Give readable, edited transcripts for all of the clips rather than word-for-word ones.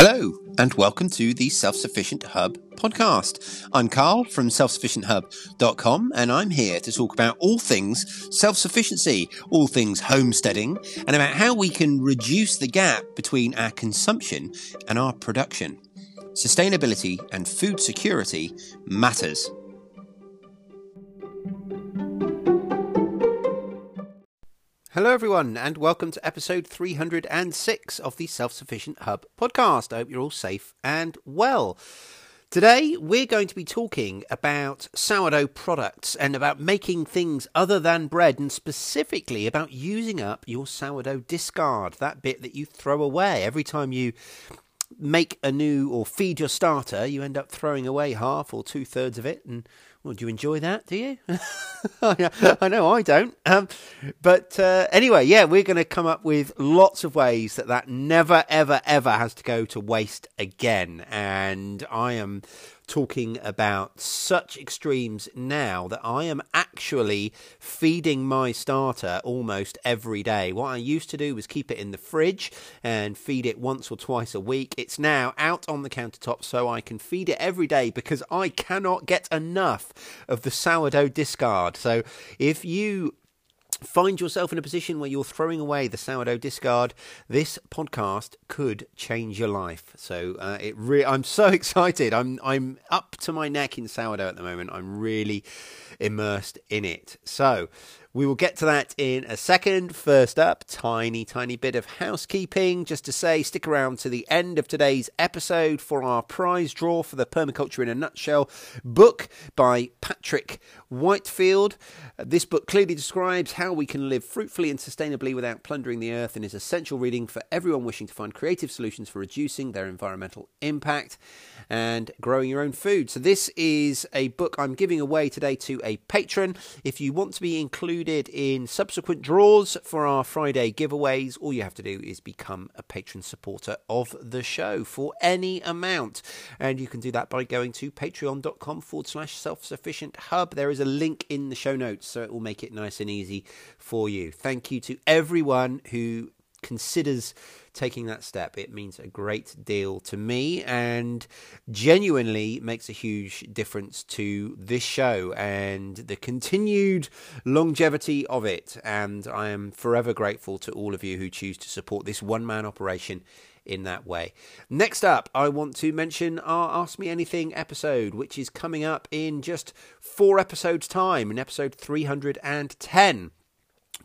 Hello, and welcome to the Self-Sufficient Hub podcast. I'm Carl from selfsufficienthub.com, and I'm here to talk about all things self-sufficiency, all things homesteading, and about how we can reduce the gap between our consumption and our production. Sustainability and food security matters. Hello everyone, and welcome to episode 306 of the Self-Sufficient Hub podcast. I hope you're all safe and well. Today we're going to be talking about sourdough products and about making things other than bread, and specifically about using up your sourdough discard, that bit that you throw away. Every time you make a new or feed your starter, you end up throwing away half or two-thirds of it, and well, do you enjoy that, do you? I know I don't. Anyway, yeah, we're going to come up with lots of ways that never, ever, ever has to go to waste again. And I am talking about such extremes now that I am actually feeding my starter almost every day. What I used to do was keep it in the fridge and feed it once or twice a week. It's now out on the countertop so I can feed it every day because I cannot get enough of the sourdough discard. So if you find yourself in a position where you're throwing away the sourdough discard, this podcast could change your life. So I'm so excited. I'm up to my neck in sourdough at the moment. I'm really immersed in it. So we will get to that in a second. First up, tiny bit of housekeeping. Just to say, stick around to the end of today's episode for our prize draw for the Permaculture in a Nutshell book by Patrick Whitefield. This book clearly describes how we can live fruitfully and sustainably without plundering the earth, and is essential reading for everyone wishing to find creative solutions for reducing their environmental impact and growing your own food. So this is a book I'm giving away today to a patron. If you want to be included in subsequent draws for our Friday giveaways, all you have to do is become a patron supporter of the show for any amount. And you can do that by going to patreon.com/self-sufficient hub. There is a link in the show notes, so it will make it nice and easy for you. Thank you to everyone who considers taking that step. It means a great deal to me and genuinely makes a huge difference to this show and the continued longevity of it. And I am forever grateful to all of you who choose to support this one-man operation in that way. Next up, I want to mention our Ask Me Anything episode, which is coming up in just 4 episodes time, in episode 310.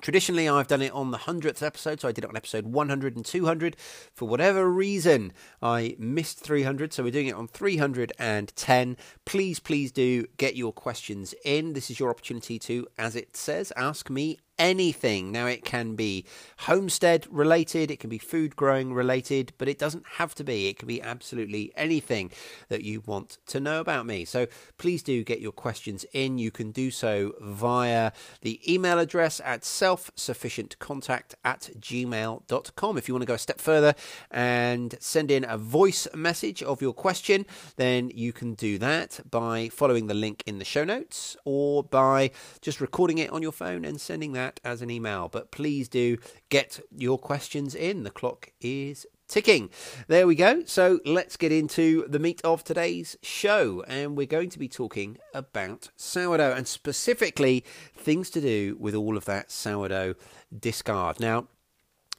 Traditionally, I've done it on the 100th episode, so I did it on episode 100 and 200. For whatever reason, I missed 300, so we're doing it on 310. Please do get your questions in. This is your opportunity to, as it says, ask me anything. Now, it can be homestead related, it can be food growing related, but it doesn't have to be. It can be absolutely anything that you want to know about me. So please do get your questions in. You can do so via the email address at selfsufficientcontact@gmail.com. If you want to go a step further and send in a voice message of your question, then you can do that by following the link in the show notes or by just recording it on your phone and sending that as an email. But please do get your questions in. The clock is ticking. There we go. So let's get into the meat of today's show, and we're going to be talking about sourdough, and specifically things to do with all of that sourdough discard. Now,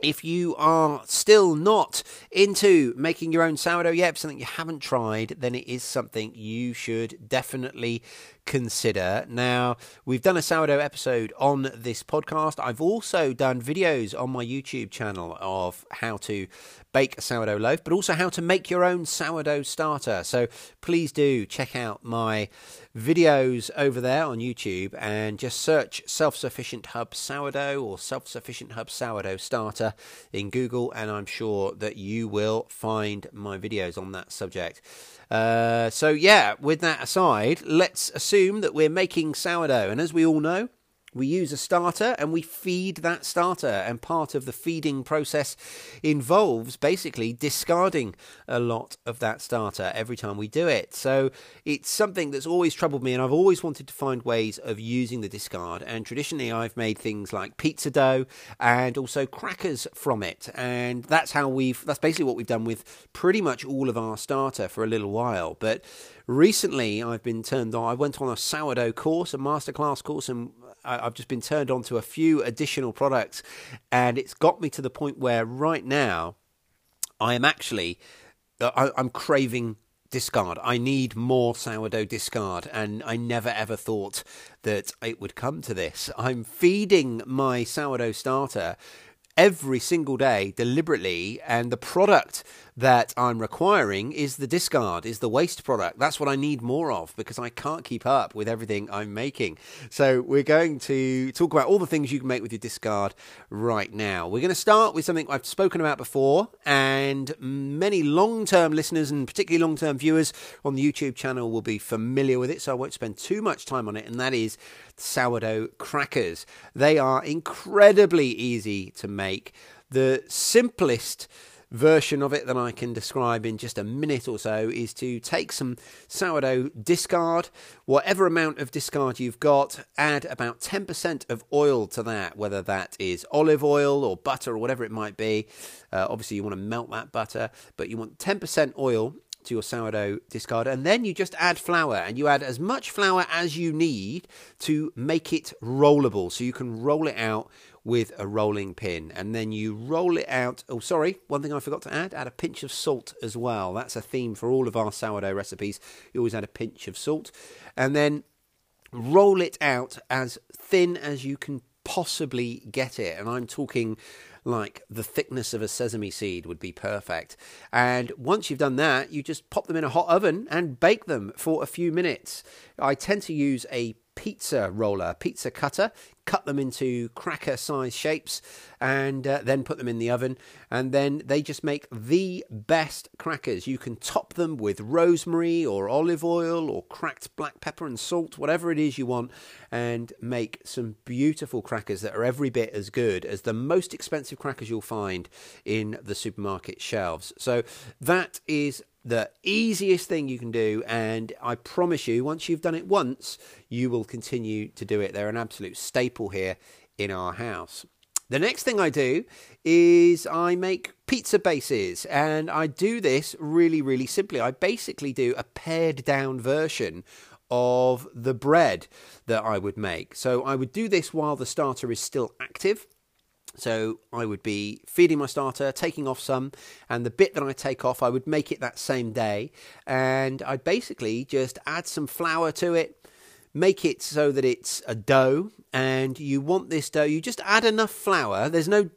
if you are still not into making your own sourdough yet, something you haven't tried, then it is something you should definitely consider. Now, we've done a sourdough episode on this podcast. I've also done videos on my YouTube channel of how to bake a sourdough loaf, but also how to make your own sourdough starter. So please do check out my videos over there on YouTube and just search Self-Sufficient Hub Sourdough or Self-Sufficient Hub Sourdough Starter in Google, and I'm sure that you will find my videos on that subject. So yeah, with that aside, let's assume that we're making sourdough, and as we all know, We use a starter and we feed that starter, and part of the feeding process involves basically discarding a lot of that starter every time we do it. So it's something that's always troubled me, and I've always wanted to find ways of using the discard, and traditionally I've made things like pizza dough and also crackers from it, and that's basically what we've done with pretty much all of our starter for a little while. But recently I've been turned on, I went on a sourdough course, a masterclass course, and I've just been turned on to a few additional products, and it's got me to the point where right now I am actually, I'm craving discard. I need more sourdough discard, and I never ever thought that it would come to this. I'm feeding my sourdough starter every single day deliberately, and the product that I'm requiring is the discard, is the waste product. That's what I need more of, because I can't keep up with everything I'm making. So we're going to talk about all the things you can make with your discard right now. We're going to start with something I've spoken about before, and many long-term listeners and particularly long-term viewers on the YouTube channel will be familiar with it, so I won't spend too much time on it, and that is sourdough crackers. They are incredibly easy to make. The simplest version of it that I can describe in just a minute or so is to take some sourdough discard, whatever amount of discard you've got, add about 10% of oil to that, whether that is olive oil or butter or whatever it might be. Obviously you want to melt that butter, but you want 10% oil to your sourdough discard, and then you just add flour, and you add as much flour as you need to make it rollable, so you can roll it out with a rolling pin, and then you roll it out. Oh, sorry, one thing I forgot to add a pinch of salt as well. That's a theme for all of our sourdough recipes. You always add a pinch of salt, and then roll it out as thin as you can possibly get it, and I'm talking like the thickness of a sesame seed would be perfect. And once you've done that, you just pop them in a hot oven and bake them for a few minutes. I tend to use a pizza roller, pizza cutter, cut them into cracker size shapes, and then put them in the oven, and then they just make the best crackers. You can top them with rosemary or olive oil or cracked black pepper and salt, whatever it is you want, and make some beautiful crackers that are every bit as good as the most expensive crackers you'll find in the supermarket shelves. So that is the easiest thing you can do, and I promise you, once you've done it once, you will continue to do it. They're an absolute staple here in our house. The next thing I do is I make pizza bases, and I do this really, really simply. I basically do a pared down version of the bread that I would make. So I would do this while the starter is still active. So I would be feeding my starter, taking off some, and the bit that I take off, I would make it that same day. And I'd basically just add some flour to it, make it so that it's a dough, and you want this dough, you just add enough flour. There's no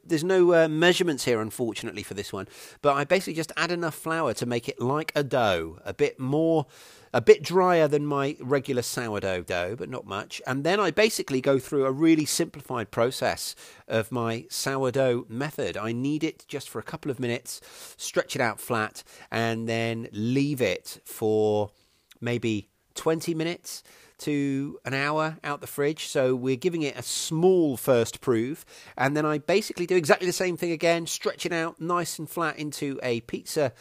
measurements here, unfortunately, for this one, but I basically just add enough flour to make it like a dough, a bit more, a bit drier than my regular sourdough dough, but not much. And then I basically go through a really simplified process of my sourdough method. I knead it just for a couple of minutes, stretch it out flat, and then leave it for maybe 20 minutes to an hour out the fridge. So we're giving it a small first proof, and then I basically do exactly the same thing again, stretch it out nice and flat into a pizza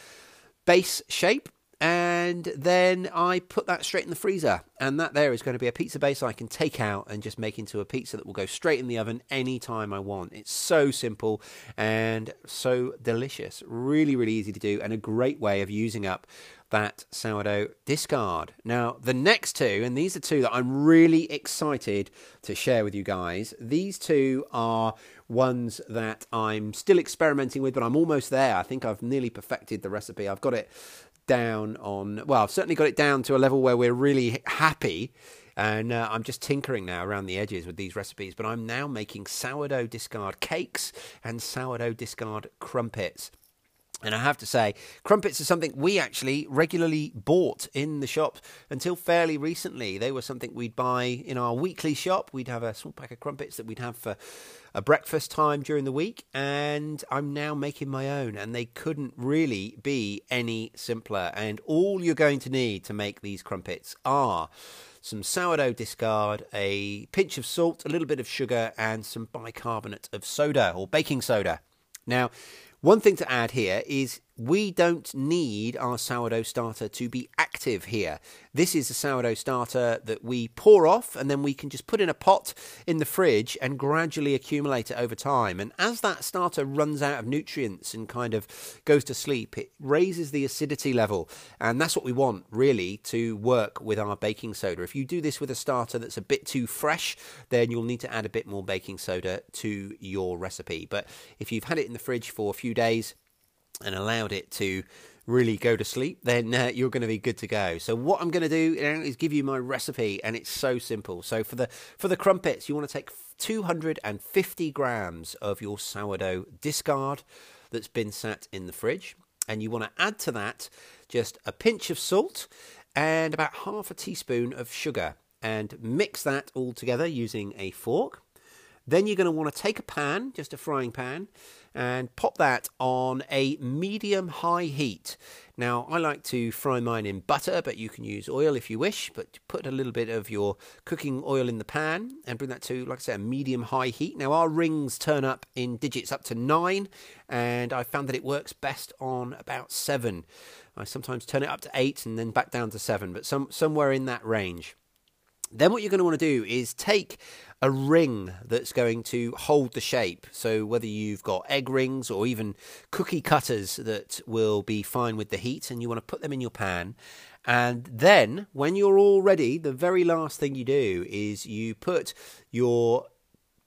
base shape, and then I put that straight in the freezer, and that there is going to be a pizza base I can take out and just make into a pizza that will go straight in the oven anytime I want. It's so simple and so delicious. Really, really easy to do, and a great way of using up that sourdough discard. Now, the next two, and these are two that I'm really excited to share with you guys. These two are ones that I'm still experimenting with, but I'm almost there. I think I've nearly perfected the recipe. I've got it down on, well, I've certainly got it down to a level where we're really happy, and I'm just tinkering now around the edges with these recipes, but I'm now making sourdough discard cakes and sourdough discard crumpets. And I have to say, crumpets are something we actually regularly bought in the shop until fairly recently. They were something we'd buy in our weekly shop. We'd have a small pack of crumpets that we'd have for a breakfast time during the week, and I'm now making my own, and they couldn't really be any simpler. And all you're going to need to make these crumpets are some sourdough discard, a pinch of salt, a little bit of sugar, and some bicarbonate of soda or baking soda. Now, one thing to add here is we don't need our sourdough starter to be active here. This is a sourdough starter that we pour off, and then we can just put in a pot in the fridge and gradually accumulate it over time. And as that starter runs out of nutrients and kind of goes to sleep, it raises the acidity level. And that's what we want, really, to work with our baking soda. If you do this with a starter that's a bit too fresh, then you'll need to add a bit more baking soda to your recipe. But if you've had it in the fridge for a few days and allowed it to really go to sleep, then you're going to be good to go. So what I'm going to do now is give you my recipe, and it's so simple. So for the crumpets, you want to take 250 grams of your sourdough discard that's been sat in the fridge, and you want to add to that just a pinch of salt and about half a teaspoon of sugar, and mix that all together using a fork. Then you're going to want to take a pan, just a frying pan, and pop that on a medium-high heat. Now, I like to fry mine in butter, but you can use oil if you wish. But put a little bit of your cooking oil in the pan and bring that to, like I said, a medium-high heat. Now, our rings turn up in digits up to 9, and I found that it works best on about 7. I sometimes turn it up to 8 and then back down to 7, but somewhere in that range. Then what you're going to want to do is take a ring that's going to hold the shape. So whether you've got egg rings or even cookie cutters that will be fine with the heat, and you want to put them in your pan. And then when you're all ready, the very last thing you do is you put your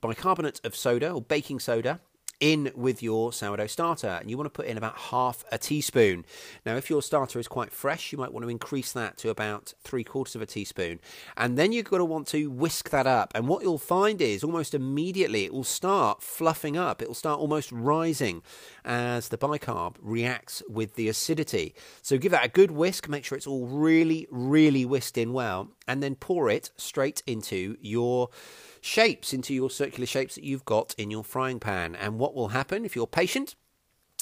bicarbonate of soda or baking soda in with your sourdough starter, and you want to put in about half a teaspoon. Now, if your starter is quite fresh, you might want to increase that to about 3/4 of a teaspoon, and then you're going to want to whisk that up. And what you'll find is almost immediately it will start fluffing up, it will start almost rising as the bicarb reacts with the acidity. So give that a good whisk, make sure it's all really, really whisked in well, and then pour it straight into your shapes, into your circular shapes that you've got in your frying pan. And what will happen, if you're patient,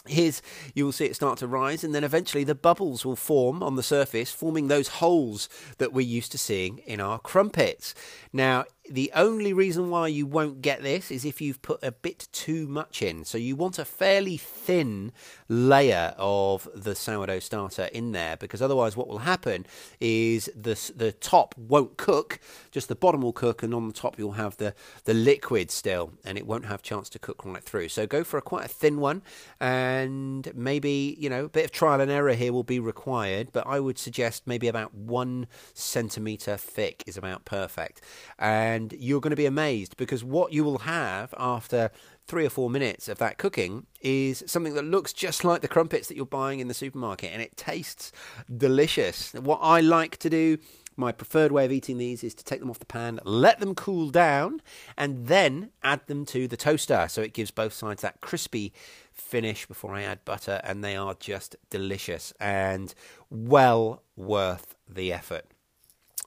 is you will see it start to rise, and then eventually the bubbles will form on the surface, forming those holes that we're used to seeing in our crumpets. Now, the only reason why you won't get this is if you've put a bit too much in. So you want a fairly thin layer of the sourdough starter in there, because otherwise what will happen is the top won't cook, just the bottom will cook, and on the top you'll have the liquid still, and it won't have a chance to cook right through. So go for quite a thin one, and maybe, you know, a bit of trial and error here will be required, but I would suggest maybe about 1 centimetre thick is about perfect. And you're going to be amazed, because what you will have after 3 or 4 minutes of that cooking is something that looks just like the crumpets that you're buying in the supermarket, and it tastes delicious. What I like to do, my preferred way of eating these, is to take them off the pan, let them cool down, and then add them to the toaster, so it gives both sides that crispy finish before I add butter, and they are just delicious and well worth the effort.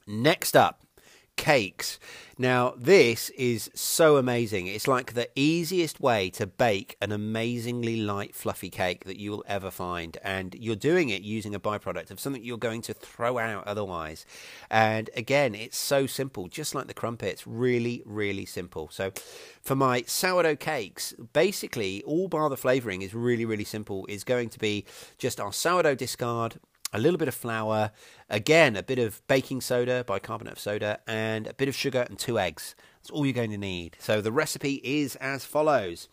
Next up, cakes. Now, this is so amazing. It's like the easiest way to bake an amazingly light, fluffy cake that you'll ever find. And you're doing it using a byproduct of something you're going to throw out otherwise. And again, it's so simple, just like the crumpets, really, really simple. So for my sourdough cakes, basically all bar the flavouring is really, really simple. It's going to be just our sourdough discard, a little bit of flour, again, a bit of baking soda, bicarbonate of soda, and a bit of sugar and 2 eggs. That's all you're going to need. So the recipe is as follows.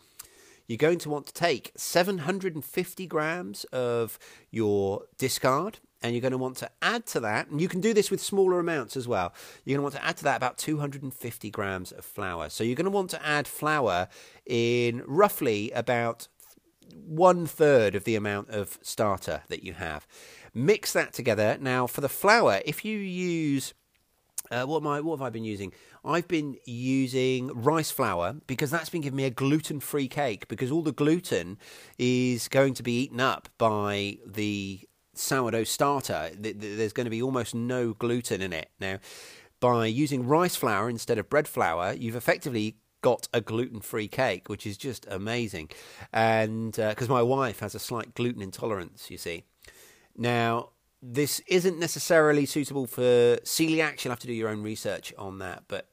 You're going to want to take 750 grams of your discard, and you're going to want to add to that, and you can do this with smaller amounts as well, you're going to want to add to that about 250 grams of flour. So you're going to want to add flour in roughly about 1/3 of the amount of starter that you have. Mix that together. Now, for the flour, if you use what have I been using? I've been using rice flour, because that's been giving me a gluten-free cake, because all the gluten is going to be eaten up by the sourdough starter. There's going to be almost no gluten in it. Now, by using rice flour instead of bread flour, you've effectively got a gluten-free cake, which is just amazing. And because my wife has a slight gluten intolerance, you see. Now, This isn't necessarily suitable for celiacs. You'll have to do your own research on that. But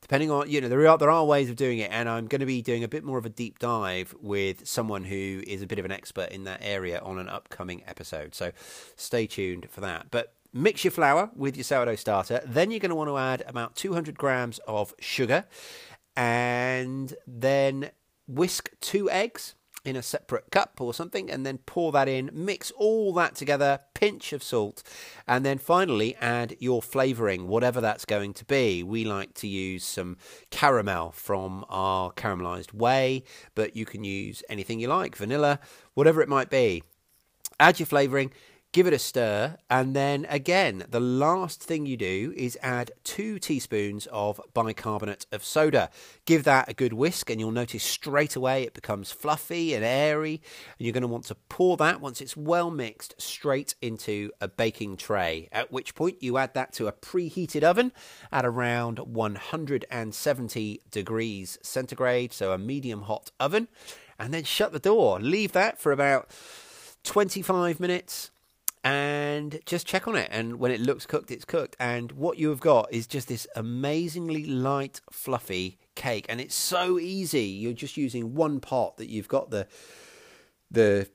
depending on, you know, there are ways of doing it. And I'm going to be doing a bit more of a deep dive with someone who is a bit of an expert in that area on an upcoming episode. So stay tuned for that. But mix your flour with your sourdough starter. Then you're going to want to add about 200 grams of sugar. And then whisk 2 eggs in a separate cup or something, and then pour that in, mix all that together, pinch of salt, and then finally add your flavouring, whatever that's going to be. We like to use some caramel from our caramelised whey, but you can use anything you like, vanilla, whatever it might be. Add your flavouring, give it a stir, and then again, the last thing you do is add 2 teaspoons of bicarbonate of soda. Give that a good whisk, and you'll notice straight away it becomes fluffy and airy, and you're going to want to pour that, once it's well mixed, straight into a baking tray, at which point you add that to a preheated oven at around 170 degrees centigrade, so a medium hot oven, and then shut the door. Leave that for about 25 minutes. And just check on it, and when it looks cooked, it's cooked. And what you have got is just this amazingly light, fluffy cake, and it's so easy. You're just using one pot that you've got the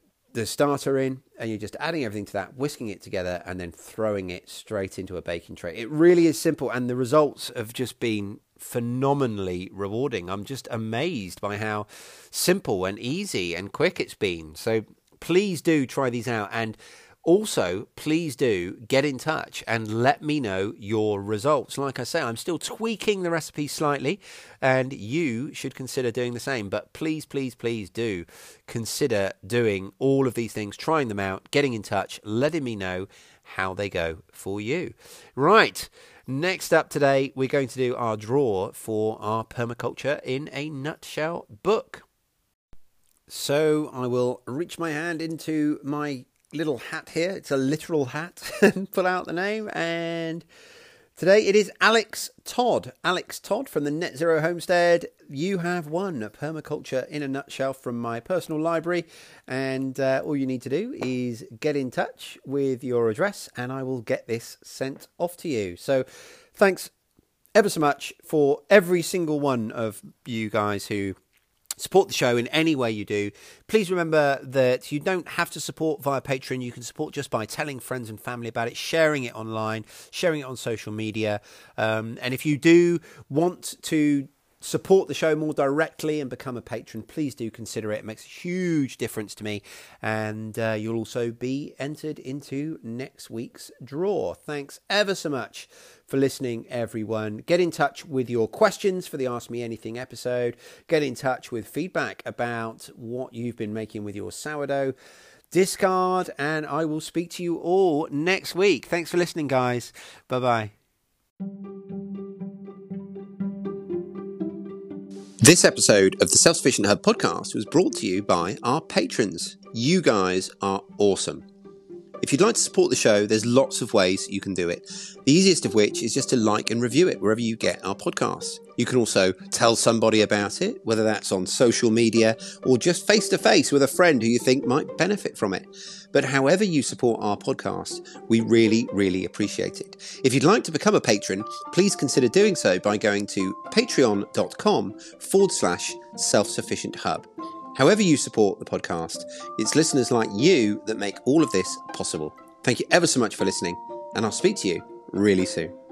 starter in, and you're just adding everything to that, whisking it together, and then throwing it straight into a baking tray. It really is simple, and the results have just been phenomenally rewarding. I'm just amazed by how simple and easy and quick it's been. So please do try these out, and also, please do get in touch and let me know your results. Like I say, I'm still tweaking the recipe slightly, and you should consider doing the same. But please, please, please do consider doing all of these things, trying them out, getting in touch, letting me know how they go for you. Right, next up today, we're going to do our draw for our Permaculture in a Nutshell book. So I will reach my hand into my little hat here. It's a literal hat. Pull out the name, and today it is Alex Todd. Alex Todd from the Net Zero Homestead. You have won Permaculture in a Nutshell from my personal library, and all you need to do is get in touch with your address, and I will get this sent off to you. So thanks ever so much for every single one of you guys who support the show in any way you do. Please remember that you don't have to support via Patreon. You can support just by telling friends and family about it, sharing it online, sharing it on social media. And if you do want to support the show more directly and become a patron, please do consider it. It makes a huge difference to me. And you'll also be entered into next week's draw. Thanks ever so much for listening, everyone. Get in touch with your questions for the Ask Me Anything episode. Get in touch with feedback about what you've been making with your sourdough discard. And I will speak to you all next week. Thanks for listening, guys. Bye-bye. This episode of the Self-Sufficient Hub podcast was brought to you by our patrons. You guys are awesome. If you'd like to support the show, there's lots of ways you can do it. The easiest of which is just to like and review it wherever you get our podcast. You can also tell somebody about it, whether that's on social media or just face-to-face with a friend who you think might benefit from it. But however you support our podcast, we really, really appreciate it. If you'd like to become a patron, please consider doing so by going to patreon.com/self-sufficient hub. However you support the podcast, it's listeners like you that make all of this possible. Thank you ever so much for listening, and I'll speak to you really soon.